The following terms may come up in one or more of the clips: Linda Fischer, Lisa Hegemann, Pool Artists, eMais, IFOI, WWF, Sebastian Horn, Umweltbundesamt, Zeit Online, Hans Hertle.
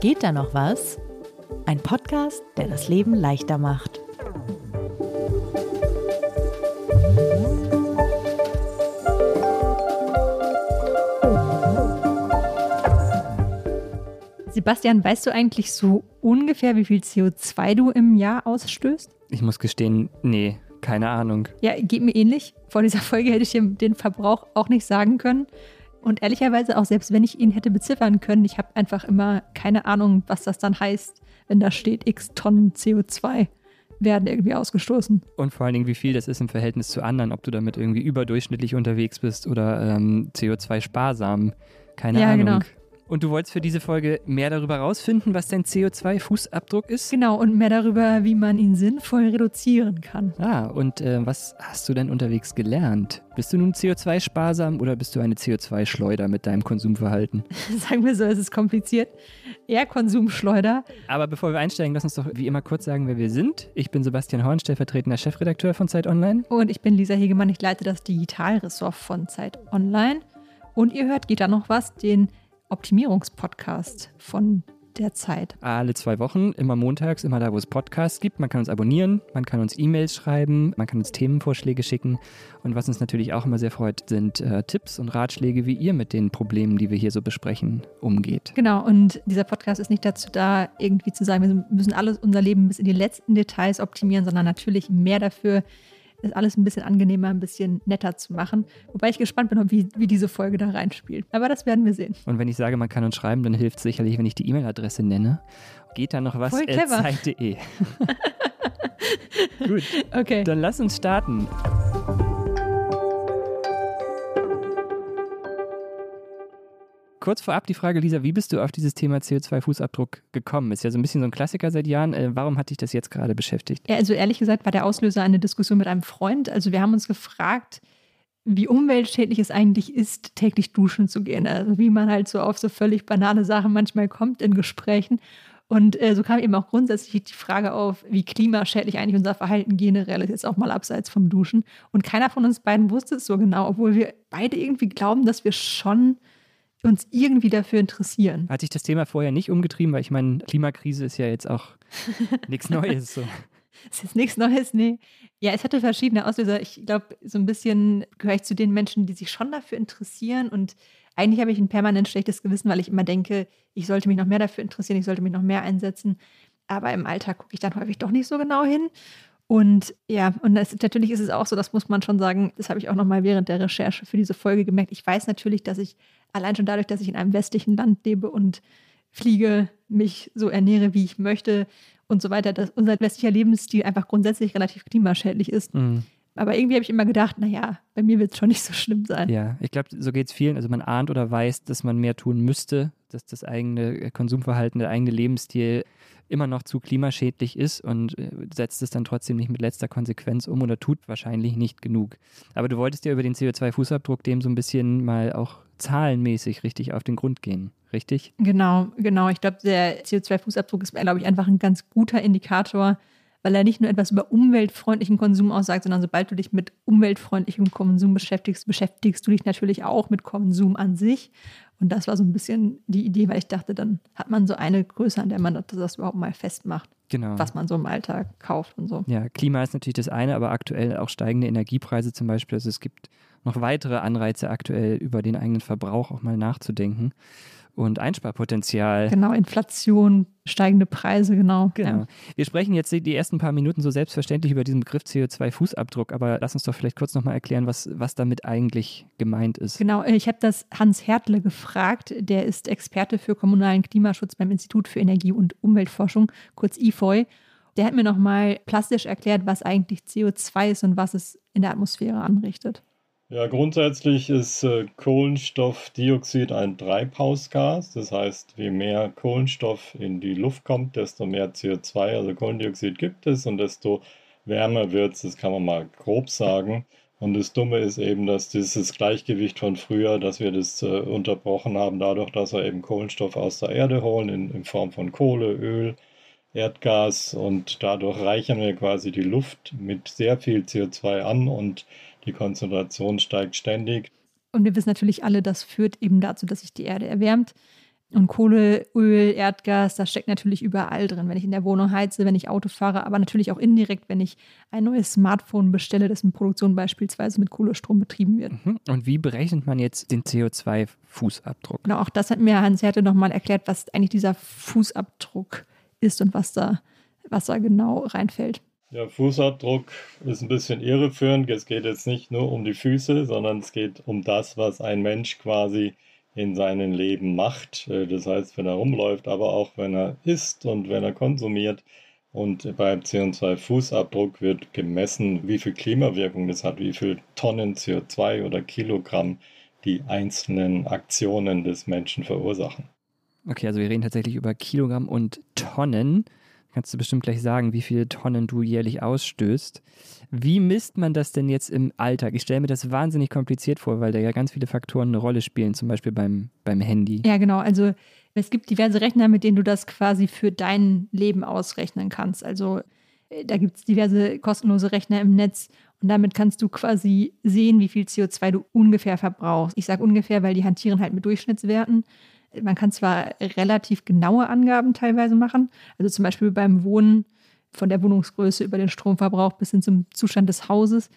Geht da noch was? Ein Podcast, der das Leben leichter macht. Sebastian, weißt du eigentlich so ungefähr, wie viel CO2 du im Jahr ausstößt? Ich muss gestehen, nee, keine Ahnung. Ja, geht mir ähnlich. Vor dieser Folge hätte ich dir den Verbrauch auch nicht sagen können. Und ehrlicherweise auch selbst, wenn ich ihn hätte beziffern können, ich habe einfach immer keine Ahnung, was das dann heißt, wenn da steht, x Tonnen CO2 werden irgendwie ausgestoßen. Und vor allen Dingen, wie viel das ist im Verhältnis zu anderen, ob du damit irgendwie überdurchschnittlich unterwegs bist oder CO2-sparsam, keine Ahnung. Genau. Und du wolltest für diese Folge mehr darüber rausfinden, was dein CO2-Fußabdruck ist? Genau, und mehr darüber, wie man ihn sinnvoll reduzieren kann. Und was hast du denn unterwegs gelernt? Bist du nun CO2-sparsam oder bist du eine CO2-Schleuder mit deinem Konsumverhalten? Sagen wir so, es ist kompliziert. Eher Konsumschleuder. Aber bevor wir einsteigen, lass uns doch wie immer kurz sagen, wer wir sind. Ich bin Sebastian Horn, stellvertretender Chefredakteur von Zeit Online. Und ich bin Lisa Hegemann, ich leite das Digitalressort von Zeit Online. Und ihr hört, geht da noch was, den Optimierungspodcast von der Zeit. Alle 2 Wochen, immer montags, immer da, wo es Podcasts gibt. Man kann uns abonnieren, man kann uns E-Mails schreiben, man kann uns Themenvorschläge schicken. Und was uns natürlich auch immer sehr freut, sind Tipps und Ratschläge, wie ihr mit den Problemen, die wir hier so besprechen, umgeht. Genau, und dieser Podcast ist nicht dazu da, irgendwie zu sagen, wir müssen alles unser Leben bis in die letzten Details optimieren, sondern natürlich mehr dafür, das alles ein bisschen angenehmer, ein bisschen netter zu machen. Wobei ich gespannt bin, wie diese Folge da reinspielt. Aber das werden wir sehen. Und wenn ich sage, man kann uns schreiben, dann hilft es sicherlich, wenn ich die E-Mail-Adresse nenne. Geht da noch was? zeit.de. Gut, okay. Dann lass uns starten. Kurz vorab die Frage, Lisa, wie bist du auf dieses Thema CO2-Fußabdruck gekommen? Ist ja so ein bisschen so ein Klassiker seit Jahren. Warum hat dich das jetzt gerade beschäftigt? Ja, also ehrlich gesagt war der Auslöser eine Diskussion mit einem Freund. Also wir haben uns gefragt, wie umweltschädlich es eigentlich ist, täglich duschen zu gehen. Also wie man halt so auf so völlig banale Sachen manchmal kommt in Gesprächen. Und so kam eben auch grundsätzlich die Frage auf, wie klimaschädlich eigentlich unser Verhalten generell ist, jetzt auch mal abseits vom Duschen. Und keiner von uns beiden wusste es so genau, obwohl wir beide irgendwie glauben, dass wir schon uns irgendwie dafür interessieren. Hat sich das Thema vorher nicht umgetrieben, weil ich meine, Klimakrise ist ja jetzt auch nichts Neues. So. Ist jetzt nichts Neues, nee. Ja, es hatte verschiedene Auslöser. Ich glaube, so ein bisschen gehöre ich zu den Menschen, die sich schon dafür interessieren, und eigentlich habe ich ein permanent schlechtes Gewissen, weil ich immer denke, ich sollte mich noch mehr dafür interessieren, ich sollte mich noch mehr einsetzen, aber im Alltag gucke ich dann häufig doch nicht so genau hin. Und ja, und natürlich ist es auch so, das muss man schon sagen, das habe ich auch nochmal während der Recherche für diese Folge gemerkt. Ich weiß natürlich, dass ich allein schon dadurch, dass ich in einem westlichen Land lebe und fliege, mich so ernähre, wie ich möchte und so weiter, dass unser westlicher Lebensstil einfach grundsätzlich relativ klimaschädlich ist. Mhm. Aber irgendwie habe ich immer gedacht, naja, bei mir wird es schon nicht so schlimm sein. Ja, ich glaube, so geht es vielen. Also man ahnt oder weiß, dass man mehr tun müsste, dass das eigene Konsumverhalten, der eigene Lebensstil immer noch zu klimaschädlich ist und setzt es dann trotzdem nicht mit letzter Konsequenz um oder tut wahrscheinlich nicht genug. Aber du wolltest ja über den CO2-Fußabdruck dem so ein bisschen mal auch zahlenmäßig richtig auf den Grund gehen, richtig? Genau. Ich glaube, der CO2-Fußabdruck ist, glaube ich, einfach ein ganz guter Indikator, weil er nicht nur etwas über umweltfreundlichen Konsum aussagt, sondern sobald du dich mit umweltfreundlichem Konsum beschäftigst, beschäftigst du dich natürlich auch mit Konsum an sich. Und das war so ein bisschen die Idee, weil ich dachte, dann hat man so eine Größe, an der man das überhaupt mal festmacht, genau, was man so im Alltag kauft und so. Ja, Klima ist natürlich das eine, aber aktuell auch steigende Energiepreise zum Beispiel. Also es gibt noch weitere Anreize aktuell, über den eigenen Verbrauch auch mal nachzudenken. Und Einsparpotenzial. Genau, Inflation, steigende Preise, genau. Ja. Wir sprechen jetzt die ersten paar Minuten so selbstverständlich über diesen Begriff CO2-Fußabdruck, aber lass uns doch vielleicht kurz nochmal erklären, was damit eigentlich gemeint ist. Genau, ich habe das Hans Hertle gefragt, der ist Experte für kommunalen Klimaschutz beim Institut für Energie- und Umweltforschung, kurz IFOI. Der hat mir nochmal plastisch erklärt, was eigentlich CO2 ist und was es in der Atmosphäre anrichtet. Ja, grundsätzlich ist Kohlenstoffdioxid ein Treibhausgas. Das heißt, je mehr Kohlenstoff in die Luft kommt, desto mehr CO2, also Kohlendioxid, gibt es und desto wärmer wird es. Das kann man mal grob sagen. Und das Dumme ist eben, dass dieses Gleichgewicht von früher, dass wir das unterbrochen haben, dadurch, dass wir eben Kohlenstoff aus der Erde holen in Form von Kohle, Öl, Erdgas, und dadurch reichern wir quasi die Luft mit sehr viel CO2 an und die Konzentration steigt ständig. Und wir wissen natürlich alle, das führt eben dazu, dass sich die Erde erwärmt. Und Kohle, Öl, Erdgas, das steckt natürlich überall drin. Wenn ich in der Wohnung heize, wenn ich Auto fahre, aber natürlich auch indirekt, wenn ich ein neues Smartphone bestelle, dessen Produktion beispielsweise mit Kohlestrom betrieben wird. Und wie berechnet man jetzt den CO2-Fußabdruck? Genau, auch das hat mir Hans Hertle nochmal erklärt, was eigentlich dieser Fußabdruck ist und was da genau reinfällt. Ja, Fußabdruck ist ein bisschen irreführend. Es geht jetzt nicht nur um die Füße, sondern es geht um das, was ein Mensch quasi in seinem Leben macht. Das heißt, wenn er rumläuft, aber auch wenn er isst und wenn er konsumiert. Und beim CO2-Fußabdruck wird gemessen, wie viel Klimawirkung das hat, wie viel Tonnen CO2 oder Kilogramm die einzelnen Aktionen des Menschen verursachen. Okay, also wir reden tatsächlich über Kilogramm und Tonnen. Kannst du bestimmt gleich sagen, wie viele Tonnen du jährlich ausstößt. Wie misst man das denn jetzt im Alltag? Ich stelle mir das wahnsinnig kompliziert vor, weil da ja ganz viele Faktoren eine Rolle spielen, zum Beispiel beim Handy. Ja, genau. Also es gibt diverse Rechner, mit denen du das quasi für dein Leben ausrechnen kannst. Also da gibt es diverse kostenlose Rechner im Netz und damit kannst du quasi sehen, wie viel CO2 du ungefähr verbrauchst. Ich sage ungefähr, weil die hantieren halt mit Durchschnittswerten. Man kann zwar relativ genaue Angaben teilweise machen, also zum Beispiel beim Wohnen von der Wohnungsgröße über den Stromverbrauch bis hin zum Zustand des Hauses,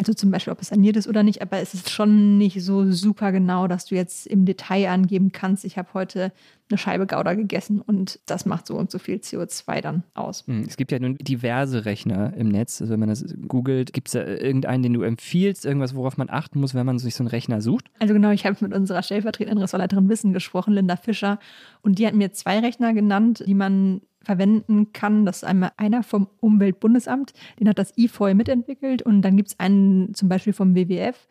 also zum Beispiel, ob es saniert ist oder nicht, aber es ist schon nicht so super genau, dass du jetzt im Detail angeben kannst, ich habe heute eine Scheibe Gouda gegessen und das macht so und so viel CO2 dann aus. Es gibt ja nun diverse Rechner im Netz, also wenn man das googelt, gibt es da irgendeinen, den du empfiehlst, irgendwas, worauf man achten muss, wenn man sich so einen Rechner sucht? Also genau, ich habe mit unserer stellvertretenden Ressortleiterin Wissen gesprochen, Linda Fischer, und die hat mir 2 Rechner genannt, die man verwenden kann. Das ist einmal einer vom Umweltbundesamt, den hat das IFOI mitentwickelt, und dann gibt es einen zum Beispiel vom WWF.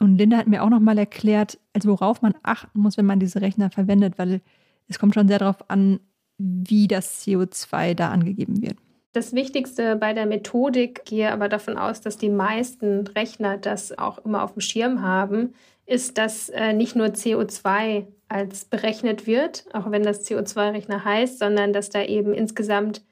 Und Linda hat mir auch nochmal erklärt, also worauf man achten muss, wenn man diese Rechner verwendet, weil es kommt schon sehr darauf an, wie das CO2 da angegeben wird. Das Wichtigste bei der Methodik, gehe aber davon aus, dass die meisten Rechner das auch immer auf dem Schirm haben, ist, dass nicht nur CO2 als berechnet wird, auch wenn das CO2-Rechner heißt, sondern dass da eben insgesamt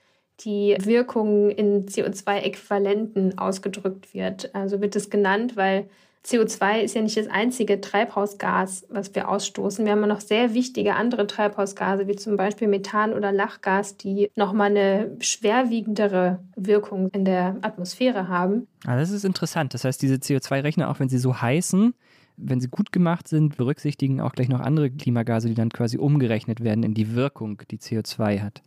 die Wirkung in CO2-Äquivalenten ausgedrückt wird. Also wird es genannt, weil CO2 ist ja nicht das einzige Treibhausgas, was wir ausstoßen. Wir haben ja noch sehr wichtige andere Treibhausgase, wie zum Beispiel Methan oder Lachgas, die nochmal eine schwerwiegendere Wirkung in der Atmosphäre haben. Ah, das ist interessant. Das heißt, diese CO2-Rechner, auch wenn sie so heißen, wenn sie gut gemacht sind, berücksichtigen auch gleich noch andere Klimagase, die dann quasi umgerechnet werden in die Wirkung, die CO2 hat.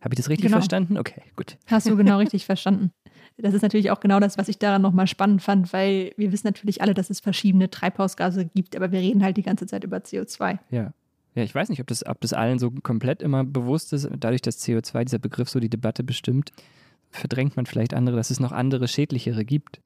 Habe ich das richtig verstanden? Okay, gut. Hast du genau richtig verstanden. Das ist natürlich auch genau das, was ich daran nochmal spannend fand, weil wir wissen natürlich alle, dass es verschiedene Treibhausgase gibt, aber wir reden halt die ganze Zeit über CO2. Ja, ich weiß nicht, ob das allen so komplett immer bewusst ist. Dadurch, dass CO2, dieser Begriff, so die Debatte bestimmt, verdrängt man vielleicht andere, dass es noch andere schädlichere gibt.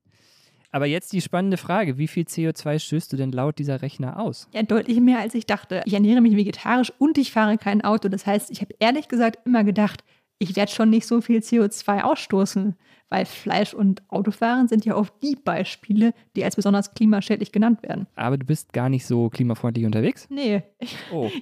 Aber jetzt die spannende Frage, wie viel CO2 stößt du denn laut dieser Rechner aus? Ja, deutlich mehr, als ich dachte. Ich ernähre mich vegetarisch und ich fahre kein Auto. Das heißt, ich habe ehrlich gesagt immer gedacht, ich werde schon nicht so viel CO2 ausstoßen, weil Fleisch und Autofahren sind ja oft die Beispiele, die als besonders klimaschädlich genannt werden. Aber du bist gar nicht so klimafreundlich unterwegs? Nee, ich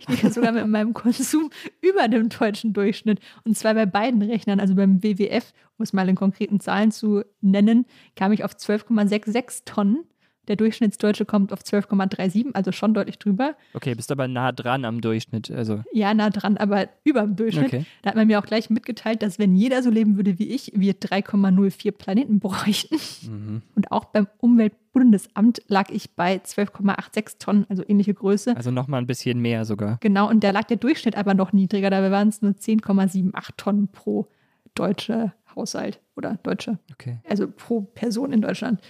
liege sogar mit meinem Konsum über dem deutschen Durchschnitt. Und zwar bei beiden Rechnern, also beim WWF, um es mal in konkreten Zahlen zu nennen, kam ich auf 12,66 Tonnen. Der Durchschnittsdeutsche kommt auf 12,37, also schon deutlich drüber. Okay, bist aber nah dran am Durchschnitt. Also. Ja, nah dran, aber über dem Durchschnitt. Okay. Da hat man mir auch gleich mitgeteilt, dass wenn jeder so leben würde wie ich, wir 3,04 Planeten bräuchten. Mhm. Und auch beim Umweltbundesamt lag ich bei 12,86 Tonnen, also ähnliche Größe. Also nochmal ein bisschen mehr sogar. Genau, und da lag der Durchschnitt aber noch niedriger. Dabei waren es nur 10,78 Tonnen pro deutsche Haushalt oder Deutsche. Okay. Also pro Person in Deutschland.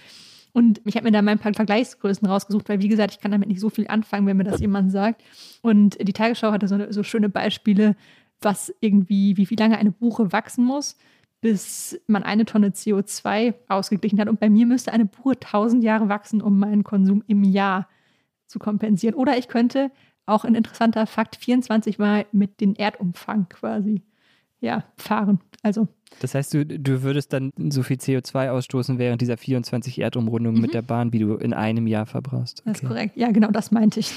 Und ich habe mir da mal ein paar Vergleichsgrößen rausgesucht, weil, wie gesagt, ich kann damit nicht so viel anfangen, wenn mir das jemand sagt. Und die Tagesschau hatte so schöne Beispiele, was irgendwie, wie lange eine Buche wachsen muss, bis man eine Tonne CO2 ausgeglichen hat. Und bei mir müsste eine Buche 1000 Jahre wachsen, um meinen Konsum im Jahr zu kompensieren. Oder ich könnte, auch ein interessanter Fakt, 24 Mal mit dem Erdumfang quasi fahren. Also. Das heißt, du würdest dann so viel CO2 ausstoßen während dieser 24 Erdumrundungen mit der Bahn, wie du in einem Jahr verbrauchst. Okay. Das ist korrekt. Ja, genau, das meinte ich.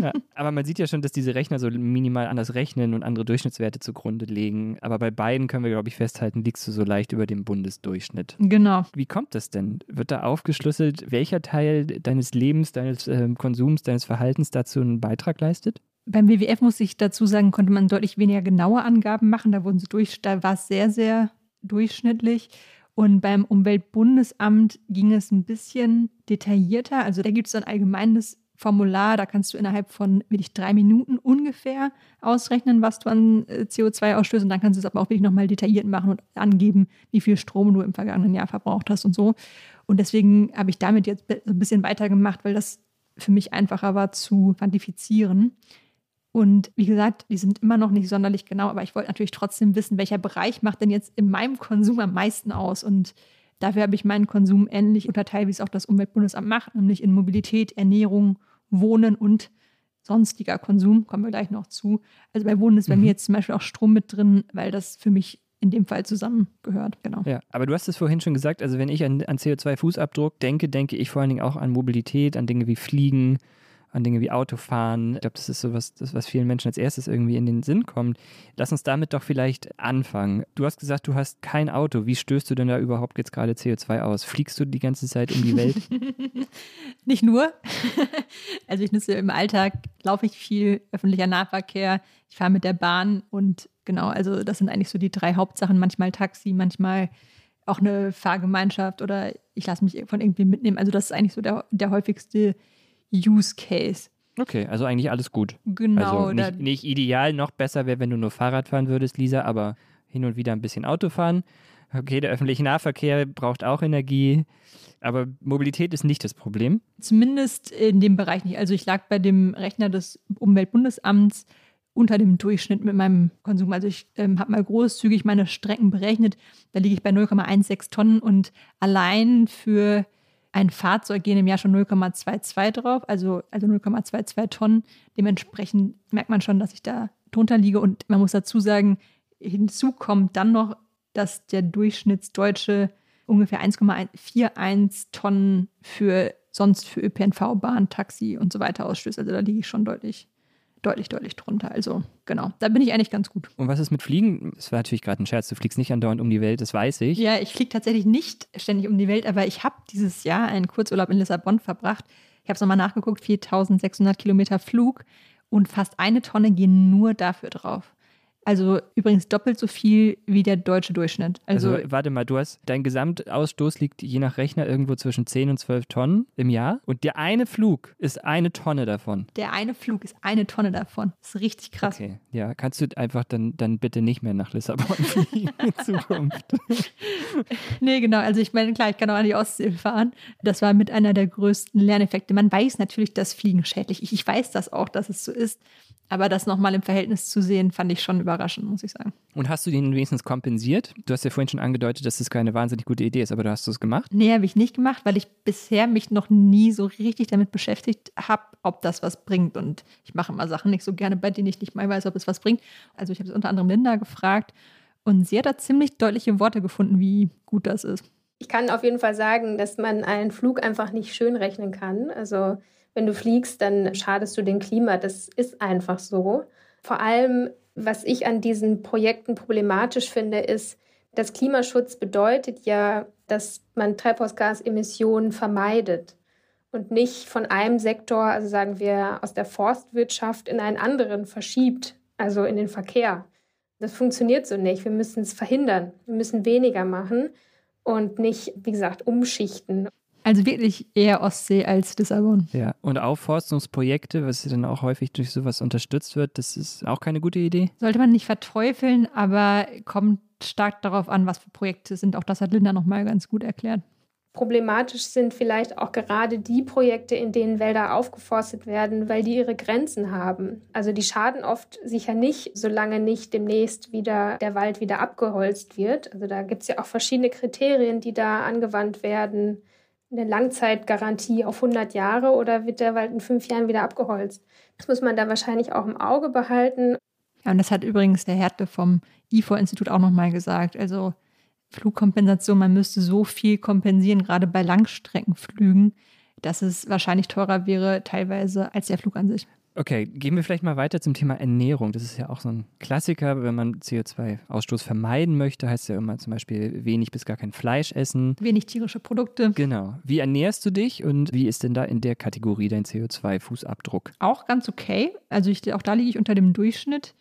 Ja, aber man sieht ja schon, dass diese Rechner so minimal anders rechnen und andere Durchschnittswerte zugrunde legen. Aber bei beiden können wir, glaube ich, festhalten, liegst du so leicht über dem Bundesdurchschnitt. Genau. Wie kommt das denn? Wird da aufgeschlüsselt, welcher Teil deines Lebens, deines Konsums, deines Verhaltens dazu einen Beitrag leistet? Beim WWF, muss ich dazu sagen, konnte man deutlich weniger genaue Angaben machen. Da war es sehr, sehr durchschnittlich. Und beim Umweltbundesamt ging es ein bisschen detaillierter. Also da gibt es so ein allgemeines Formular, da kannst du innerhalb von wirklich 3 Minuten ungefähr ausrechnen, was du an CO2 ausstößt. Und dann kannst du es aber auch wirklich nochmal detailliert machen und angeben, wie viel Strom du im vergangenen Jahr verbraucht hast und so. Und deswegen habe ich damit jetzt ein bisschen weitergemacht, weil das für mich einfacher war zu quantifizieren. Und wie gesagt, die sind immer noch nicht sonderlich genau, aber ich wollte natürlich trotzdem wissen, welcher Bereich macht denn jetzt in meinem Konsum am meisten aus. Und dafür habe ich meinen Konsum ähnlich unterteilt, wie es auch das Umweltbundesamt macht, nämlich in Mobilität, Ernährung, Wohnen und sonstiger Konsum. Kommen wir gleich noch zu. Also bei Wohnen ist bei mir jetzt zum Beispiel auch Strom mit drin, weil das für mich in dem Fall zusammengehört, genau. Ja, aber du hast es vorhin schon gesagt, also wenn ich an CO2-Fußabdruck denke ich vor allen Dingen auch an Mobilität, an Dinge wie Fliegen, an Dinge wie Autofahren. Ich glaube, das ist so was vielen Menschen als erstes irgendwie in den Sinn kommt. Lass uns damit doch vielleicht anfangen. Du hast gesagt, du hast kein Auto. Wie stößt du denn da überhaupt jetzt gerade CO2 aus? Fliegst du die ganze Zeit um die Welt? Nicht nur. Also ich nutze im Alltag, laufe ich viel, öffentlicher Nahverkehr, ich fahre mit der Bahn und genau, also das sind eigentlich so die 3 Hauptsachen. Manchmal Taxi, manchmal auch eine Fahrgemeinschaft oder ich lasse mich von irgendwem mitnehmen. Also das ist eigentlich so der häufigste Use Case. Okay, also eigentlich alles gut. Genau. Also nicht ideal, noch besser wäre, wenn du nur Fahrrad fahren würdest, Lisa, aber hin und wieder ein bisschen Auto fahren. Okay, der öffentliche Nahverkehr braucht auch Energie, aber Mobilität ist nicht das Problem. Zumindest in dem Bereich nicht. Also ich lag bei dem Rechner des Umweltbundesamts unter dem Durchschnitt mit meinem Konsum. Also ich habe mal großzügig meine Strecken berechnet. Da liege ich bei 0,16 Tonnen und allein für ein Fahrzeug gehen im Jahr schon 0,22 drauf, also 0,22 Tonnen. Dementsprechend merkt man schon, dass ich da drunter liege. Und man muss dazu sagen, hinzu kommt dann noch, dass der Durchschnittsdeutsche ungefähr 1,41 Tonnen für ÖPNV, Bahn, Taxi und so weiter ausstößt. Also da liege ich schon deutlich drunter. Also genau, da bin ich eigentlich ganz gut. Und was ist mit Fliegen? Das war natürlich gerade ein Scherz, du fliegst nicht andauernd um die Welt, das weiß ich. Ja, ich fliege tatsächlich nicht ständig um die Welt, aber ich habe dieses Jahr einen Kurzurlaub in Lissabon verbracht. Ich habe es nochmal nachgeguckt, 4.600 Kilometer Flug und fast 1 Tonne gehen nur dafür drauf. Also übrigens doppelt so viel wie der deutsche Durchschnitt. Also warte mal, dein Gesamtausstoß liegt je nach Rechner irgendwo zwischen 10 und 12 Tonnen im Jahr. Und der eine Flug ist 1 Tonne davon. Das ist richtig krass. Okay, ja, kannst du einfach dann bitte nicht mehr nach Lissabon fliegen in Zukunft. Nee, genau. Also ich meine, klar, ich kann auch an die Ostsee fahren. Das war mit einer der größten Lerneffekte. Man weiß natürlich, dass Fliegen schädlich ist. Ich weiß das auch, dass es so ist. Aber das nochmal im Verhältnis zu sehen, fand ich schon überraschend, muss ich sagen. Und hast du den wenigstens kompensiert? Du hast ja vorhin schon angedeutet, dass das keine wahnsinnig gute Idee ist, aber du hast es gemacht? Nee, habe ich nicht gemacht, weil ich bisher mich noch nie so richtig damit beschäftigt habe, ob das was bringt. Und ich mache immer Sachen nicht so gerne, bei denen ich nicht mal weiß, ob es was bringt. Also ich habe es unter anderem Linda gefragt und sie hat da ziemlich deutliche Worte gefunden, wie gut das ist. Ich kann auf jeden Fall sagen, dass man einen Flug einfach nicht schön rechnen kann. Also wenn du fliegst, dann schadest du dem Klima. Das ist einfach so. Vor allem, was ich an diesen Projekten problematisch finde, ist, dass Klimaschutz bedeutet ja, dass man Treibhausgasemissionen vermeidet und nicht von einem Sektor, also sagen wir aus der Forstwirtschaft, in einen anderen verschiebt, also in den Verkehr. Das funktioniert so nicht. Wir müssen es verhindern. Wir müssen weniger machen und nicht, wie gesagt, umschichten. Also wirklich eher Ostsee als Lissabon. Ja, und Aufforstungsprojekte, was dann auch häufig durch sowas unterstützt wird, das ist auch keine gute Idee. Sollte man nicht verteufeln, aber kommt stark darauf an, was für Projekte es sind. Auch das hat Linda nochmal ganz gut erklärt. Problematisch sind vielleicht auch gerade die Projekte, in denen Wälder aufgeforstet werden, weil die ihre Grenzen haben. Also die schaden oft sicher nicht, solange nicht demnächst wieder der Wald wieder abgeholzt wird. Also da gibt es ja auch verschiedene Kriterien, die da angewandt werden. Eine Langzeitgarantie auf 100 Jahre oder wird der Wald in 5 Jahren wieder abgeholzt? Das muss man da wahrscheinlich auch im Auge behalten. Ja, und das hat übrigens der Hertle vom IFOI-Institut auch nochmal gesagt. Also Flugkompensation, man müsste so viel kompensieren, gerade bei Langstreckenflügen, dass es wahrscheinlich teurer wäre teilweise als der Flug an sich. Okay, gehen wir vielleicht mal weiter zum Thema Ernährung. Das ist ja auch so ein Klassiker, wenn man CO2-Ausstoß vermeiden möchte, heißt ja immer zum Beispiel wenig bis gar kein Fleisch essen. Wenig tierische Produkte. Genau. Wie ernährst du dich und wie ist denn da in der Kategorie dein CO2-Fußabdruck? Auch ganz okay. Also auch da liege ich unter dem Durchschnitt.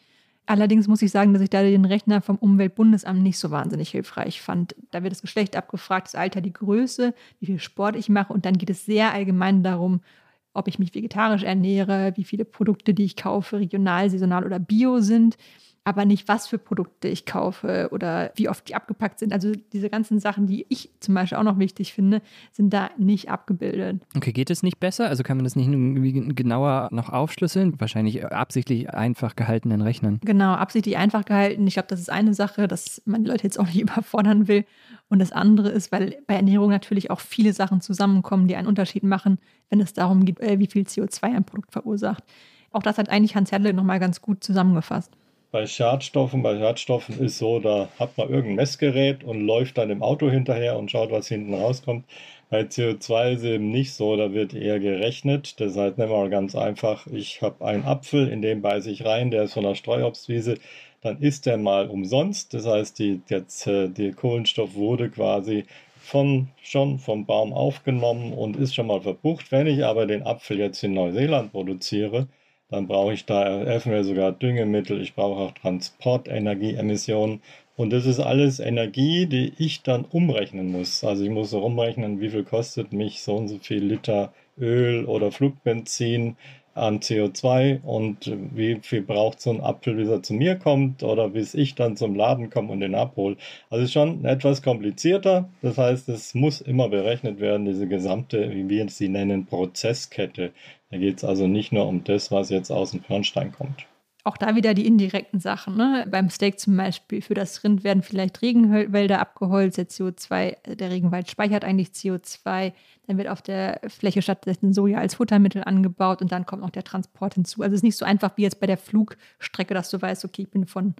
Allerdings muss ich sagen, dass ich da den Rechner vom Umweltbundesamt nicht so wahnsinnig hilfreich fand. Da wird das Geschlecht abgefragt, das Alter, die Größe, wie viel Sport ich mache und dann geht es sehr allgemein darum, ob ich mich vegetarisch ernähre, wie viele Produkte, die ich kaufe, regional, saisonal oder bio sind, aber nicht, was für Produkte ich kaufe oder wie oft die abgepackt sind. Also diese ganzen Sachen, die ich zum Beispiel auch noch wichtig finde, sind da nicht abgebildet. Okay, geht es nicht besser? Also kann man das nicht irgendwie genauer noch aufschlüsseln? Wahrscheinlich absichtlich einfach gehalten in Rechnern. Genau, absichtlich einfach gehalten. Ich glaube, das ist eine Sache, dass man die Leute jetzt auch nicht überfordern will. Und das andere ist, weil bei Ernährung natürlich auch viele Sachen zusammenkommen, die einen Unterschied machen, wenn es darum geht, wie viel CO2 ein Produkt verursacht. Auch das hat eigentlich Hans Hertle nochmal ganz gut zusammengefasst. Bei Schadstoffen ist so, da hat man irgendein Messgerät und läuft dann im Auto hinterher und schaut, was hinten rauskommt. Bei CO2 ist es eben nicht so, da wird eher gerechnet. Das heißt, nehmen wir mal ganz einfach, ich habe einen Apfel, in den beiße ich rein, der ist von der Streuobstwiese, dann ist der mal umsonst. Das heißt, der Kohlenstoff wurde quasi schon vom Baum aufgenommen und ist schon mal verbucht. Wenn ich aber den Apfel jetzt in Neuseeland produziere, dann brauche ich da eventuell sogar Düngemittel, ich brauche auch Transport, Energieemissionen und das ist alles Energie, die ich dann umrechnen muss. Also ich muss so rumrechnen, wie viel kostet mich so und so viel Liter Öl oder Flugbenzin an CO2 und wie viel braucht so ein Apfel, bis er zu mir kommt oder bis ich dann zum Laden komme und den abhole. Also schon etwas komplizierter, das heißt, es muss immer berechnet werden, diese gesamte, wie wir sie nennen, Prozesskette. Da geht es also nicht nur um das, was jetzt aus dem Körnstein kommt. Auch da wieder die indirekten Sachen, ne? Beim Steak zum Beispiel, für das Rind werden vielleicht Regenwälder abgeholzt, der Regenwald speichert eigentlich CO2, dann wird auf der Fläche stattdessen Soja als Futtermittel angebaut und dann kommt noch der Transport hinzu. Also es ist nicht so einfach wie jetzt bei der Flugstrecke, dass du weißt, okay, ich bin von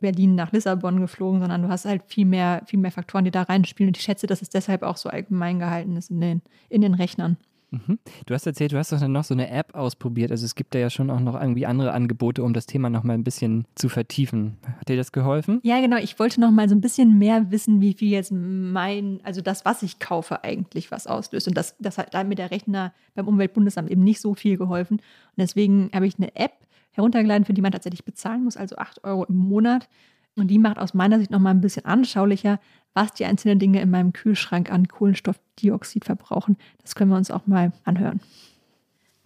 Berlin nach Lissabon geflogen, sondern du hast halt viel mehr Faktoren, die da reinspielen und ich schätze, dass es deshalb auch so allgemein gehalten ist in den Rechnern. Mhm. Du hast erzählt, du hast doch dann noch so eine App ausprobiert. Also es gibt da ja schon auch noch irgendwie andere Angebote, um das Thema nochmal ein bisschen zu vertiefen. Hat dir das geholfen? Ja, genau. Ich wollte nochmal so ein bisschen mehr wissen, wie viel jetzt das, was ich kaufe, eigentlich was auslöst. Und das hat mir der Rechner beim Umweltbundesamt eben nicht so viel geholfen. Und deswegen habe ich eine App heruntergeladen, für die man tatsächlich bezahlen muss, also 8 € im Monat. Und die macht aus meiner Sicht nochmal ein bisschen anschaulicher, was die einzelnen Dinge in meinem Kühlschrank an Kohlenstoffdioxid verbrauchen. Das können wir uns auch mal anhören.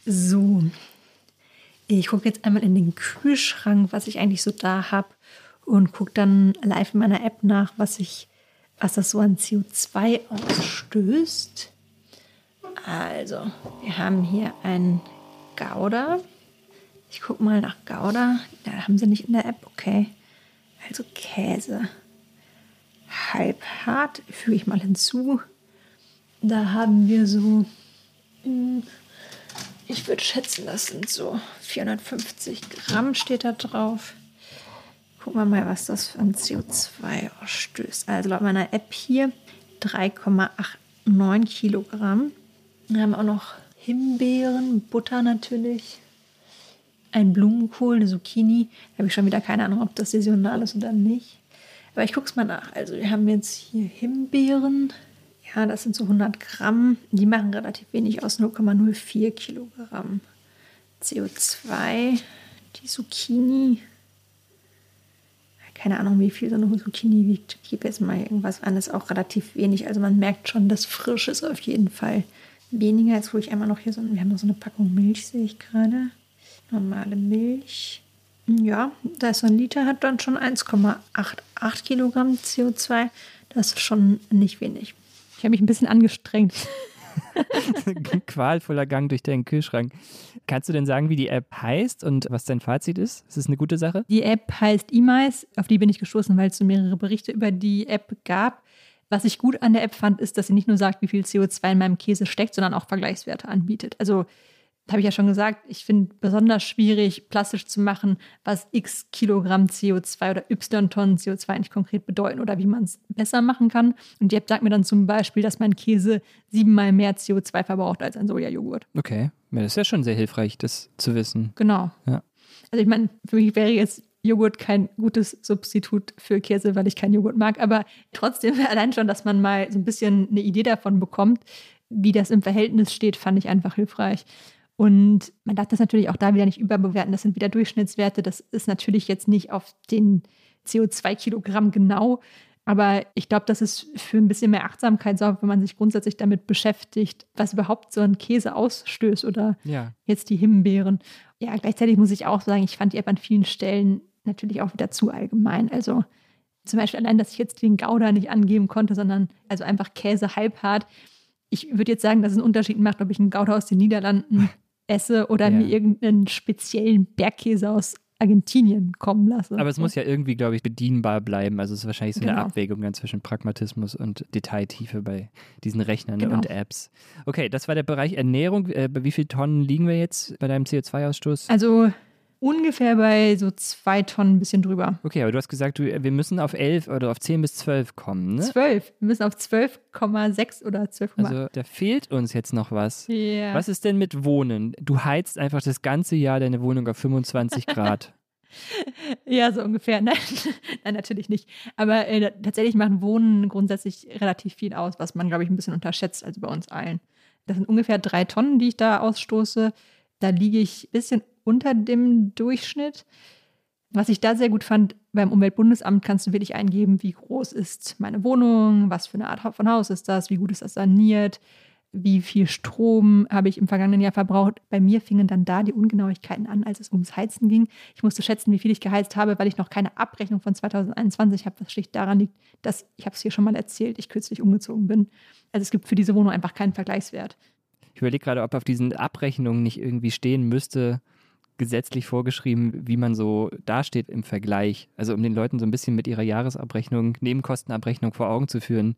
So, ich gucke jetzt einmal in den Kühlschrank, was ich eigentlich so da habe und gucke dann live in meiner App nach, was das so an CO2 ausstößt. Also, wir haben hier einen Gouda. Ich gucke mal nach Gouda. Da haben sie nicht in der App, okay. Also Käse. Halbhart füge ich mal hinzu. Da haben wir so, ich würde schätzen, das sind so 450 Gramm steht da drauf. Gucken wir mal, was das an CO2 ausstößt. Also laut meiner App hier 3,89 Kilogramm. Dann haben wir auch noch Himbeeren, Butter natürlich. Ein Blumenkohl, eine Zucchini. Da habe ich schon wieder keine Ahnung, ob das saisonal ist oder nicht. Aber ich gucke es mal nach. Also wir haben jetzt hier Himbeeren. Ja, das sind so 100 Gramm. Die machen relativ wenig aus, 0,04 Kilogramm CO2. Die Zucchini. Keine Ahnung, wie viel so eine Zucchini wiegt. Ich gebe jetzt mal irgendwas an. Das ist auch relativ wenig. Also man merkt schon, das Frische ist auf jeden Fall weniger. Jetzt hole ich einmal noch hier wir haben noch so eine Packung Milch, sehe ich gerade. Normale Milch. Ja, da ist so ein Liter, hat dann schon 1,88 Kilogramm CO2. Das ist schon nicht wenig. Ich habe mich ein bisschen angestrengt. Qualvoller Gang durch deinen Kühlschrank. Kannst du denn sagen, wie die App heißt und was dein Fazit ist? Ist das eine gute Sache? Die App heißt eMais. Auf die bin ich gestoßen, weil es so mehrere Berichte über die App gab. Was ich gut an der App fand, ist, dass sie nicht nur sagt, wie viel CO2 in meinem Käse steckt, sondern auch Vergleichswerte anbietet. Also habe ich ja schon gesagt, ich finde besonders schwierig, plastisch zu machen, was x Kilogramm CO2 oder y Tonnen CO2 eigentlich konkret bedeuten oder wie man es besser machen kann. Und die App sagt mir dann zum Beispiel, dass mein Käse 7-mal mehr CO2 verbraucht als ein Sojajoghurt. Okay, Ja, das ist ja schon sehr hilfreich, das zu wissen. Genau. Ja. Also ich meine, für mich wäre jetzt Joghurt kein gutes Substitut für Käse, weil ich keinen Joghurt mag. Aber trotzdem, allein schon, dass man mal so ein bisschen eine Idee davon bekommt, wie das im Verhältnis steht, fand ich einfach hilfreich. Und man darf das natürlich auch da wieder nicht überbewerten. Das sind wieder Durchschnittswerte. Das ist natürlich jetzt nicht auf den CO2-Kilogramm genau. Aber ich glaube, das ist für ein bisschen mehr Achtsamkeit sorgt, wenn man sich grundsätzlich damit beschäftigt, was überhaupt so ein Käse ausstößt oder jetzt die Himbeeren. Ja, gleichzeitig muss ich auch sagen, ich fand die App an vielen Stellen natürlich auch wieder zu allgemein. Also zum Beispiel allein, dass ich jetzt den Gouda nicht angeben konnte, sondern also einfach Käse halbhart. Ich würde jetzt sagen, dass es einen Unterschied macht, ob ich einen Gouda aus den Niederlanden esse oder mir irgendeinen speziellen Bergkäse aus Argentinien kommen lasse. Aber es muss ja irgendwie, glaube ich, bedienbar bleiben. Also es ist wahrscheinlich so eine Abwägung dann zwischen Pragmatismus und Detailtiefe bei diesen Rechnern und Apps. Okay, das war der Bereich Ernährung. Bei wie viel Tonnen liegen wir jetzt bei deinem CO2-Ausstoß? Also ungefähr bei so 2 Tonnen, ein bisschen drüber. Okay, aber du hast gesagt, wir müssen auf 11 oder auf 10 bis 12 kommen, ne? 12. Wir müssen auf 12,6 oder 12,8. Also da fehlt uns jetzt noch was. Yeah. Was ist denn mit Wohnen? Du heizt einfach das ganze Jahr deine Wohnung auf 25 Grad. Ja, so ungefähr. Nein, natürlich nicht. Aber tatsächlich machen Wohnen grundsätzlich relativ viel aus, was man, glaube ich, ein bisschen unterschätzt, also bei uns allen. Das sind ungefähr 3 Tonnen, die ich da ausstoße. Da liege ich ein bisschen unter dem Durchschnitt. Was ich da sehr gut fand, beim Umweltbundesamt kannst du wirklich eingeben, wie groß ist meine Wohnung, was für eine Art von Haus ist das, wie gut ist das saniert, wie viel Strom habe ich im vergangenen Jahr verbraucht. Bei mir fingen dann da die Ungenauigkeiten an, als es ums Heizen ging. Ich musste schätzen, wie viel ich geheizt habe, weil ich noch keine Abrechnung von 2021 habe, was schlicht daran liegt, dass, ich habe es hier schon mal erzählt, ich kürzlich umgezogen bin. Also es gibt für diese Wohnung einfach keinen Vergleichswert. Ich überlege gerade, ob auf diesen Abrechnungen nicht irgendwie stehen müsste, gesetzlich vorgeschrieben, wie man so dasteht im Vergleich. Also um den Leuten so ein bisschen mit ihrer Jahresabrechnung, Nebenkostenabrechnung vor Augen zu führen,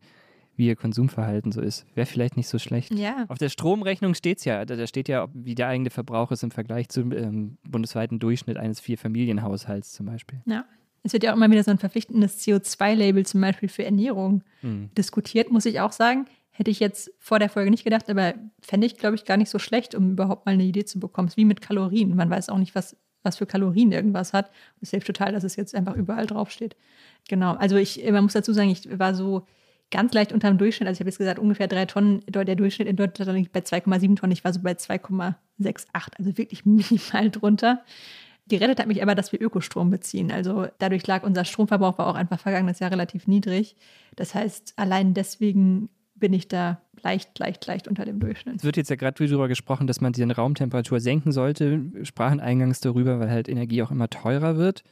wie ihr Konsumverhalten so ist. Wäre vielleicht nicht so schlecht. Ja. Auf der Stromrechnung steht es ja. Da steht ja, wie der eigene Verbrauch ist im Vergleich zum bundesweiten Durchschnitt eines 4-Familienhaushalts zum Beispiel. Ja. Es wird ja auch immer wieder so ein verpflichtendes CO2-Label zum Beispiel für Ernährung diskutiert, muss ich auch sagen. Hätte ich jetzt vor der Folge nicht gedacht, aber fände ich, glaube ich, gar nicht so schlecht, um überhaupt mal eine Idee zu bekommen. Es ist wie mit Kalorien. Man weiß auch nicht, was für Kalorien irgendwas hat. Und es hilft total, dass es jetzt einfach überall draufsteht. Genau. Also man muss dazu sagen, ich war so ganz leicht unter dem Durchschnitt. Also ich habe jetzt gesagt, ungefähr 3 Tonnen. Der Durchschnitt in Deutschland liegt bei 2,7 Tonnen. Ich war so bei 2,68. Also wirklich minimal drunter. Gerettet hat mich aber, dass wir Ökostrom beziehen. Also dadurch lag unser Stromverbrauch war auch einfach vergangenes Jahr relativ niedrig. Das heißt, allein deswegen bin ich da leicht unter dem Durchschnitt. Es wird jetzt ja gerade darüber gesprochen, dass man die Raumtemperatur senken sollte. Wir sprachen eingangs darüber, weil halt Energie auch immer teurer wird.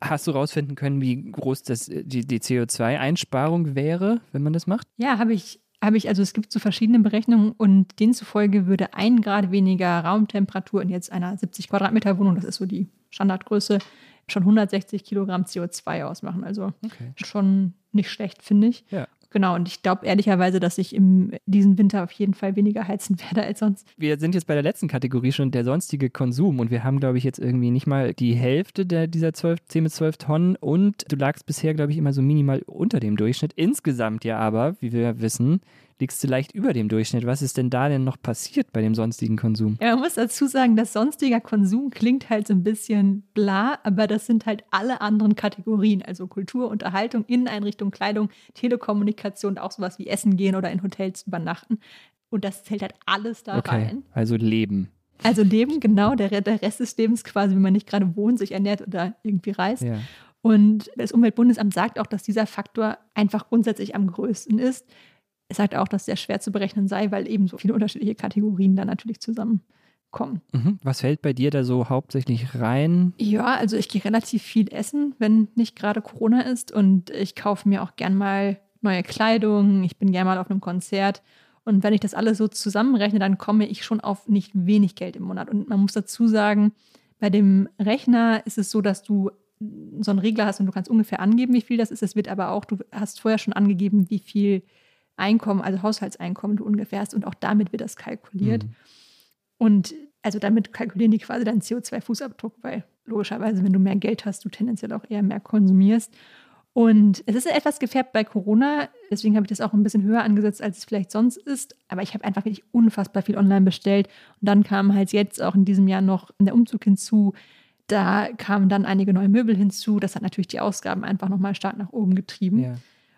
Hast du rausfinden können, wie groß die CO2-Einsparung wäre, wenn man das macht? Ja, habe ich. Also es gibt so verschiedene Berechnungen und denen zufolge würde 1 Grad weniger Raumtemperatur in jetzt einer 70 Quadratmeter Wohnung, das ist so die Standardgröße, schon 160 Kilogramm CO2 ausmachen. Also schon nicht schlecht, finde ich. Ja. Genau, und ich glaube ehrlicherweise, dass ich diesen Winter auf jeden Fall weniger heizen werde als sonst. Wir sind jetzt bei der letzten Kategorie schon, der sonstige Konsum. Und wir haben, glaube ich, jetzt irgendwie nicht mal die Hälfte dieser 10 bis 12 Tonnen. Und du lagst bisher, glaube ich, immer so minimal unter dem Durchschnitt. Insgesamt ja aber, wie wir wissen, liegst du leicht über dem Durchschnitt. Was ist denn da denn noch passiert bei dem sonstigen Konsum? Ja, man muss dazu sagen, das sonstiger Konsum klingt halt so ein bisschen bla, aber das sind halt alle anderen Kategorien, also Kultur, Unterhaltung, Inneneinrichtung, Kleidung, Telekommunikation, auch sowas wie Essen gehen oder in Hotels übernachten. Und das zählt halt alles da rein. Also Leben. Also Leben, genau, der Rest des Lebens quasi, wenn man nicht gerade wohnt, sich ernährt oder irgendwie reist. Ja. Und das Umweltbundesamt sagt auch, dass dieser Faktor einfach grundsätzlich am größten ist. Es sagt auch, dass der schwer zu berechnen sei, weil eben so viele unterschiedliche Kategorien da natürlich zusammenkommen. Mhm. Was fällt bei dir da so hauptsächlich rein? Ja, also ich gehe relativ viel essen, wenn nicht gerade Corona ist. Und ich kaufe mir auch gern mal neue Kleidung. Ich bin gern mal auf einem Konzert. Und wenn ich das alles so zusammenrechne, dann komme ich schon auf nicht wenig Geld im Monat. Und man muss dazu sagen, bei dem Rechner ist es so, dass du so einen Regler hast und du kannst ungefähr angeben, wie viel das ist. Es wird aber auch, du hast vorher schon angegeben, wie viel Einkommen, also Haushaltseinkommen du ungefähr hast und auch damit wird das kalkuliert. Mhm. Und also damit kalkulieren die quasi deinen CO2-Fußabdruck, weil logischerweise, wenn du mehr Geld hast, du tendenziell auch eher mehr konsumierst. Und es ist etwas gefärbt bei Corona, deswegen habe ich das auch ein bisschen höher angesetzt, als es vielleicht sonst ist. Aber ich habe einfach wirklich unfassbar viel online bestellt. Und dann kam halt jetzt auch in diesem Jahr noch der Umzug hinzu. Da kamen dann einige neue Möbel hinzu. Das hat natürlich die Ausgaben einfach nochmal stark nach oben getrieben. Ja.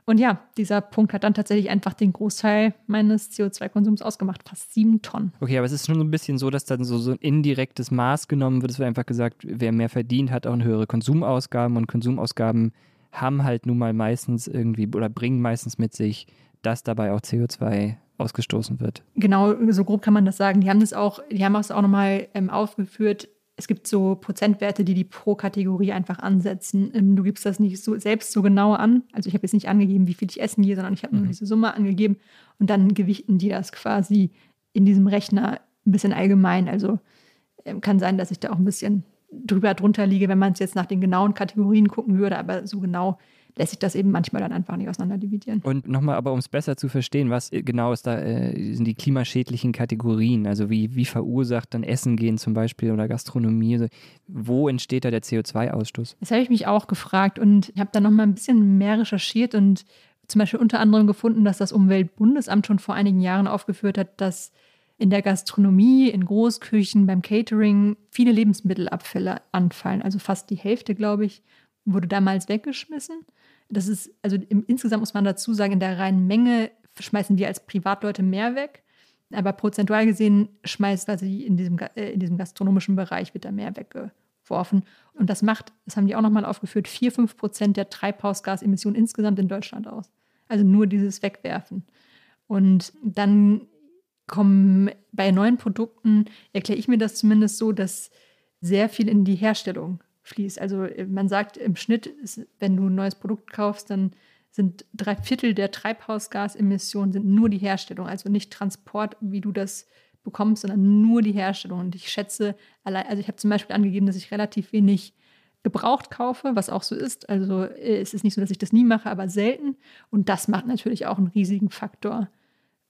Und ja, dieser Punkt hat dann tatsächlich einfach den Großteil meines CO2-Konsums ausgemacht, fast 7 Tonnen. Okay, aber es ist schon so ein bisschen so, dass dann so ein indirektes Maß genommen wird. Es wird einfach gesagt, wer mehr verdient, hat auch eine höhere Konsumausgaben. Und Konsumausgaben haben halt nun mal meistens irgendwie oder bringen meistens mit sich, dass dabei auch CO2 ausgestoßen wird. Genau, so grob kann man das sagen. Die haben das auch nochmal aufgeführt. Es gibt so Prozentwerte, die pro Kategorie einfach ansetzen. Du gibst das nicht so, selbst so genau an. Also ich habe jetzt nicht angegeben, wie viel ich essen gehe, sondern ich habe nur diese Summe angegeben. Und dann gewichten die das quasi in diesem Rechner ein bisschen allgemein. Also kann sein, dass ich da auch ein bisschen drunter liege, wenn man es jetzt nach den genauen Kategorien gucken würde. Aber so genau lässt sich das eben manchmal dann einfach nicht auseinander dividieren. Und nochmal, aber um es besser zu verstehen, was genau ist da, sind die klimaschädlichen Kategorien? Also wie verursacht dann Essen gehen zum Beispiel oder Gastronomie? Also wo entsteht da der CO2-Ausstoß? Das habe ich mich auch gefragt und ich habe da nochmal ein bisschen mehr recherchiert und zum Beispiel unter anderem gefunden, dass das Umweltbundesamt schon vor einigen Jahren aufgeführt hat, dass in der Gastronomie, in Großküchen, beim Catering viele Lebensmittelabfälle anfallen. Also fast die Hälfte, glaube ich, wurde damals weggeschmissen. Das ist, also insgesamt muss man dazu sagen, in der reinen Menge schmeißen wir als Privatleute mehr weg, aber prozentual gesehen schmeißt, also in diesem gastronomischen Bereich wird da mehr weggeworfen. Und das macht, das haben die auch nochmal aufgeführt, 4-5% der Treibhausgasemissionen insgesamt in Deutschland aus. Also nur dieses Wegwerfen. Und dann kommen bei neuen Produkten, erkläre ich mir das zumindest so, dass sehr viel in die Herstellung fließt. Also man sagt im Schnitt, wenn du ein neues Produkt kaufst, dann sind 3/4 der Treibhausgasemissionen sind nur die Herstellung, also nicht Transport, wie du das bekommst, sondern nur die Herstellung. Und ich schätze, also ich habe zum Beispiel angegeben, dass ich relativ wenig gebraucht kaufe, was auch so ist. Also es ist nicht so, dass ich das nie mache, aber selten. Und das macht natürlich auch einen riesigen Faktor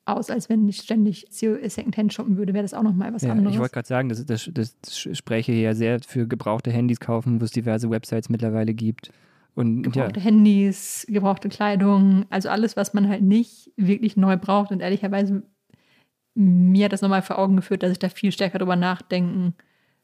aus, als wenn ich ständig Secondhand shoppen würde, wäre das auch nochmal was anderes. Ich wollte gerade sagen, das spreche ja sehr für gebrauchte Handys kaufen, wo es diverse Websites mittlerweile gibt. Und gebrauchte Handys, gebrauchte Kleidung, also alles, was man halt nicht wirklich neu braucht. Und ehrlicherweise, mir hat das nochmal vor Augen geführt, dass ich da viel stärker drüber nachdenken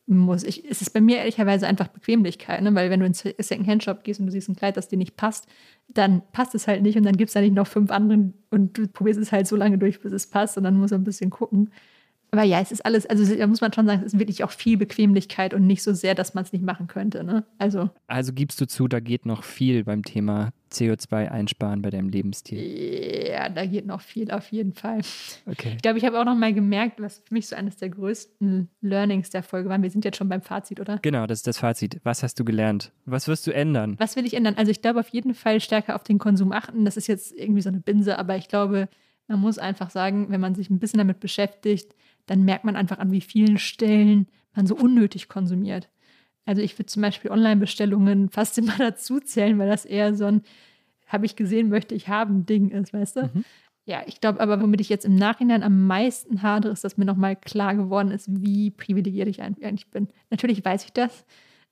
muss. Es ist bei mir ehrlicherweise einfach Bequemlichkeit, ne? Weil wenn du in einen Secondhand-Shop gehst und du siehst ein Kleid, das dir nicht passt, dann passt es halt nicht und dann gibt es da nicht noch 5 andere und du probierst es halt so lange durch, bis es passt und dann muss man ein bisschen gucken. Aber ja, es ist alles, also da muss man schon sagen, es ist wirklich auch viel Bequemlichkeit und nicht so sehr, dass man es nicht machen könnte. Ne? Also gibst du zu, da geht noch viel beim Thema CO2 einsparen bei deinem Lebensstil? Ja, da geht noch viel, auf jeden Fall. Okay. Ich glaube, ich habe auch noch mal gemerkt, was für mich so eines der größten Learnings der Folge waren. Wir sind jetzt schon beim Fazit, oder? Genau, das ist das Fazit. Was hast du gelernt? Was wirst du ändern? Was will ich ändern? Also ich glaube, auf jeden Fall stärker auf den Konsum achten. Das ist jetzt irgendwie so eine Binse, aber ich glaube, man muss einfach sagen, wenn man sich ein bisschen damit beschäftigt, dann merkt man einfach, an wie vielen Stellen man so unnötig konsumiert. Also ich würde zum Beispiel Online-Bestellungen fast immer dazu zählen, weil das eher so ein, habe ich gesehen, möchte ich haben, Ding ist, weißt du? Mhm. Ja, ich glaube aber, womit ich jetzt im Nachhinein am meisten hadere, ist, dass mir nochmal klar geworden ist, wie privilegiert ich eigentlich bin. Natürlich weiß ich das,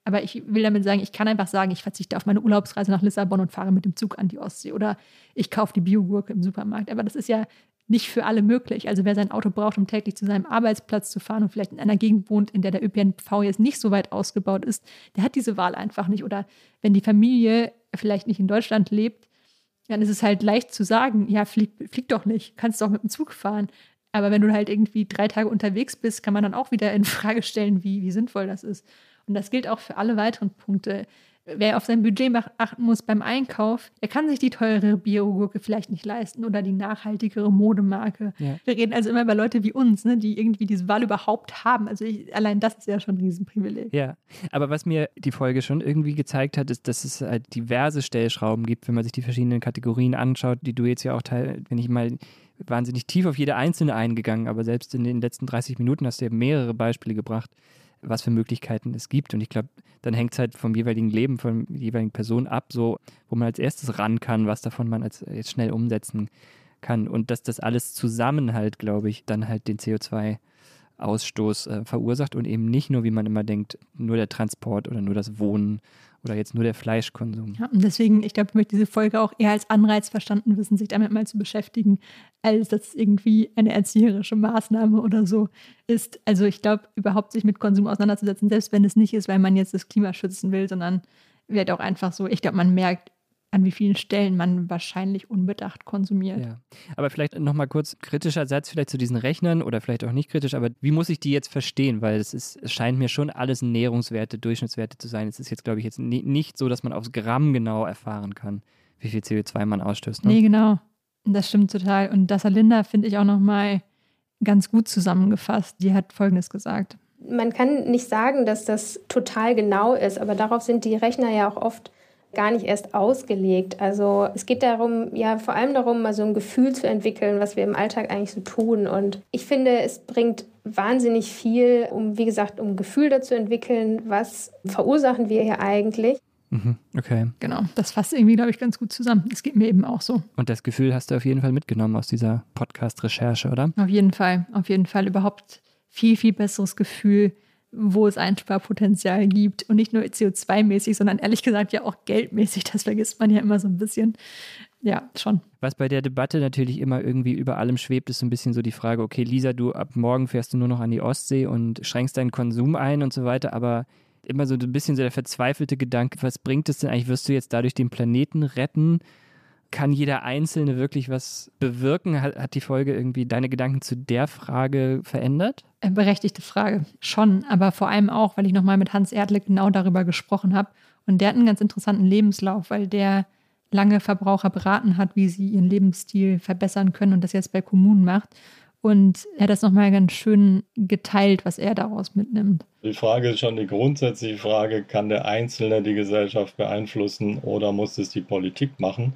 aber ich will damit sagen, ich kann einfach sagen, ich verzichte auf meine Urlaubsreise nach Lissabon und fahre mit dem Zug an die Ostsee oder ich kaufe die Biogurke im Supermarkt. Aber das ist ja nicht für alle möglich. Also wer sein Auto braucht, um täglich zu seinem Arbeitsplatz zu fahren und vielleicht in einer Gegend wohnt, in der der ÖPNV jetzt nicht so weit ausgebaut ist, der hat diese Wahl einfach nicht. Oder wenn die Familie vielleicht nicht in Deutschland lebt, dann ist es halt leicht zu sagen, ja, flieg doch nicht, kannst doch mit dem Zug fahren. Aber wenn du halt irgendwie 3 Tage unterwegs bist, kann man dann auch wieder in Frage stellen, wie sinnvoll das ist. Und das gilt auch für alle weiteren Punkte. Wer auf sein Budget achten muss beim Einkauf, der kann sich die teurere Biogurke vielleicht nicht leisten oder die nachhaltigere Modemarke. Ja. Wir reden also immer über Leute wie uns, ne, die irgendwie diese Wahl überhaupt haben. Also allein das ist ja schon ein Riesenprivileg. Ja, aber was mir die Folge schon irgendwie gezeigt hat, ist, dass es halt diverse Stellschrauben gibt, wenn man sich die verschiedenen Kategorien anschaut, die du jetzt ja auch wenn ich mal wahnsinnig tief auf jede einzelne eingegangen, aber selbst in den letzten 30 Minuten hast du ja mehrere Beispiele gebracht, was für Möglichkeiten es gibt. Und ich glaube, dann hängt es halt vom jeweiligen Leben, von der jeweiligen Person ab, so wo man als erstes ran kann, was davon man jetzt schnell umsetzen kann. Und dass das alles zusammen halt, glaube ich, dann halt den CO2-Ausstoß verursacht und eben nicht nur, wie man immer denkt, nur der Transport oder nur das Wohnen oder jetzt nur der Fleischkonsum. Ja, und deswegen, ich glaube, ich möchte diese Folge auch eher als Anreiz verstanden wissen, sich damit mal zu beschäftigen, als dass es irgendwie eine erzieherische Maßnahme oder so ist. Also ich glaube, überhaupt sich mit Konsum auseinanderzusetzen, selbst wenn es nicht ist, weil man jetzt das Klima schützen will, sondern wird auch einfach so, ich glaube, man merkt, an wie vielen Stellen man wahrscheinlich unbedacht konsumiert. Ja. Aber vielleicht nochmal kurz kritischer Satz vielleicht zu diesen Rechnern oder vielleicht auch nicht kritisch, aber wie muss ich die jetzt verstehen? Weil es scheint mir schon alles Näherungswerte, Durchschnittswerte zu sein. Es ist jetzt, glaube ich, jetzt nicht so, dass man aufs Gramm genau erfahren kann, wie viel CO2 man ausstößt. Ne? Nee, genau. Das stimmt total. Und das hat Linda, finde ich, auch nochmal ganz gut zusammengefasst. Die hat Folgendes gesagt. Man kann nicht sagen, dass das total genau ist, aber darauf sind die Rechner ja auch oft gar nicht erst ausgelegt. Also es geht darum, ja vor allem darum, mal so ein Gefühl zu entwickeln, was wir im Alltag eigentlich so tun. Und ich finde, es bringt wahnsinnig viel, um ein Gefühl dazu entwickeln, was verursachen wir hier eigentlich. Okay. Genau, das fasst irgendwie, glaube ich, ganz gut zusammen. Das geht mir eben auch so. Und das Gefühl hast du auf jeden Fall mitgenommen aus dieser Podcast-Recherche, oder? Auf jeden Fall. Überhaupt viel, viel besseres Gefühl, wo es Einsparpotenzial gibt und nicht nur CO2-mäßig, sondern ehrlich gesagt ja auch geldmäßig, das vergisst man ja immer so ein bisschen. Ja, schon. Was bei der Debatte natürlich immer irgendwie über allem schwebt, ist so ein bisschen so die Frage, okay Lisa, ab morgen fährst du nur noch an die Ostsee und schränkst deinen Konsum ein und so weiter, aber immer so ein bisschen so der verzweifelte Gedanke, was bringt es denn eigentlich, wirst du jetzt dadurch den Planeten retten? Kann jeder Einzelne wirklich was bewirken? Hat die Folge irgendwie deine Gedanken zu der Frage verändert? Berechtigte Frage, schon. Aber vor allem auch, weil ich nochmal mit Hans Hertle genau darüber gesprochen habe. Und der hat einen ganz interessanten Lebenslauf, weil der lange Verbraucher beraten hat, wie sie ihren Lebensstil verbessern können und das jetzt bei Kommunen macht. Und er hat das nochmal ganz schön geteilt, was er daraus mitnimmt. Die Frage ist schon die grundsätzliche Frage, kann der Einzelne die Gesellschaft beeinflussen oder muss es die Politik machen?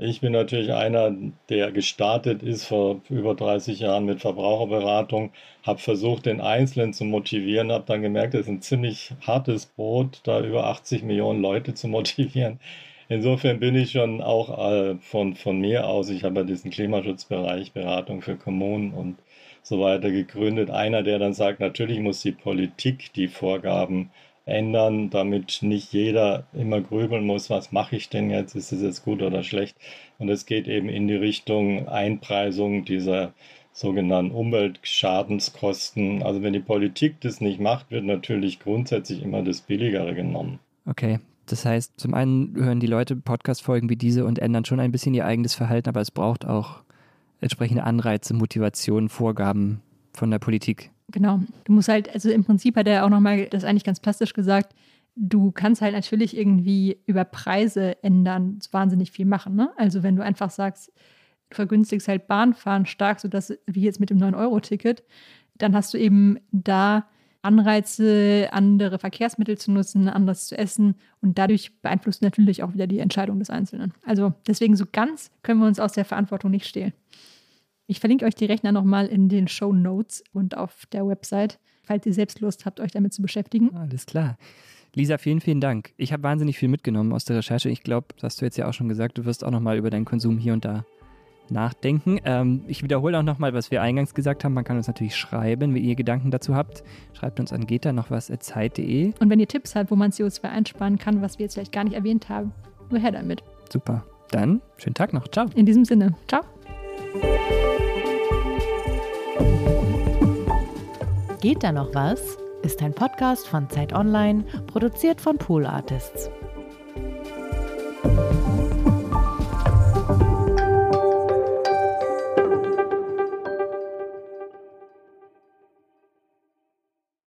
Ich bin natürlich einer, der gestartet ist vor über 30 Jahren mit Verbraucherberatung, habe versucht, den Einzelnen zu motivieren, habe dann gemerkt, es ist ein ziemlich hartes Brot, da über 80 Millionen Leute zu motivieren. Insofern bin ich schon auch von mir aus, ich habe ja diesen Klimaschutzbereich, Beratung für Kommunen und so weiter gegründet, einer, der dann sagt, natürlich muss die Politik die Vorgaben ändern, damit nicht jeder immer grübeln muss, was mache ich denn jetzt, ist es jetzt gut oder schlecht? Und es geht eben in die Richtung Einpreisung dieser sogenannten Umweltschadenskosten. Also wenn die Politik das nicht macht, wird natürlich grundsätzlich immer das Billigere genommen. Okay, das heißt, zum einen hören die Leute Podcast-Folgen wie diese und ändern schon ein bisschen ihr eigenes Verhalten, aber es braucht auch entsprechende Anreize, Motivationen, Vorgaben von der Politik. Genau, du musst halt, also im Prinzip hat er auch nochmal das eigentlich ganz plastisch gesagt, du kannst halt natürlich irgendwie über Preise ändern, wahnsinnig viel machen, ne? Also wenn du einfach sagst, du vergünstigst halt Bahnfahren stark, sodass, wie jetzt mit dem 9-Euro-Ticket, dann hast du eben da Anreize, andere Verkehrsmittel zu nutzen, anders zu essen und dadurch beeinflusst natürlich auch wieder die Entscheidung des Einzelnen. Also deswegen so ganz können wir uns aus der Verantwortung nicht stehlen. Ich verlinke euch die Rechner nochmal in den Shownotes und auf der Website, falls ihr selbst Lust habt, euch damit zu beschäftigen. Alles klar. Lisa, vielen, vielen Dank. Ich habe wahnsinnig viel mitgenommen aus der Recherche. Ich glaube, das hast du jetzt ja auch schon gesagt, du wirst auch nochmal über deinen Konsum hier und da nachdenken. Ich wiederhole auch nochmal, was wir eingangs gesagt haben. Man kann uns natürlich schreiben, wenn ihr Gedanken dazu habt. Schreibt uns an geht da noch was @zeit.de. Und wenn ihr Tipps habt, wo man CO2 einsparen kann, was wir jetzt vielleicht gar nicht erwähnt haben, nur her damit. Super. Dann schönen Tag noch. Ciao. In diesem Sinne. Ciao. Geht da noch was? Ist ein Podcast von Zeit Online, produziert von Pool Artists.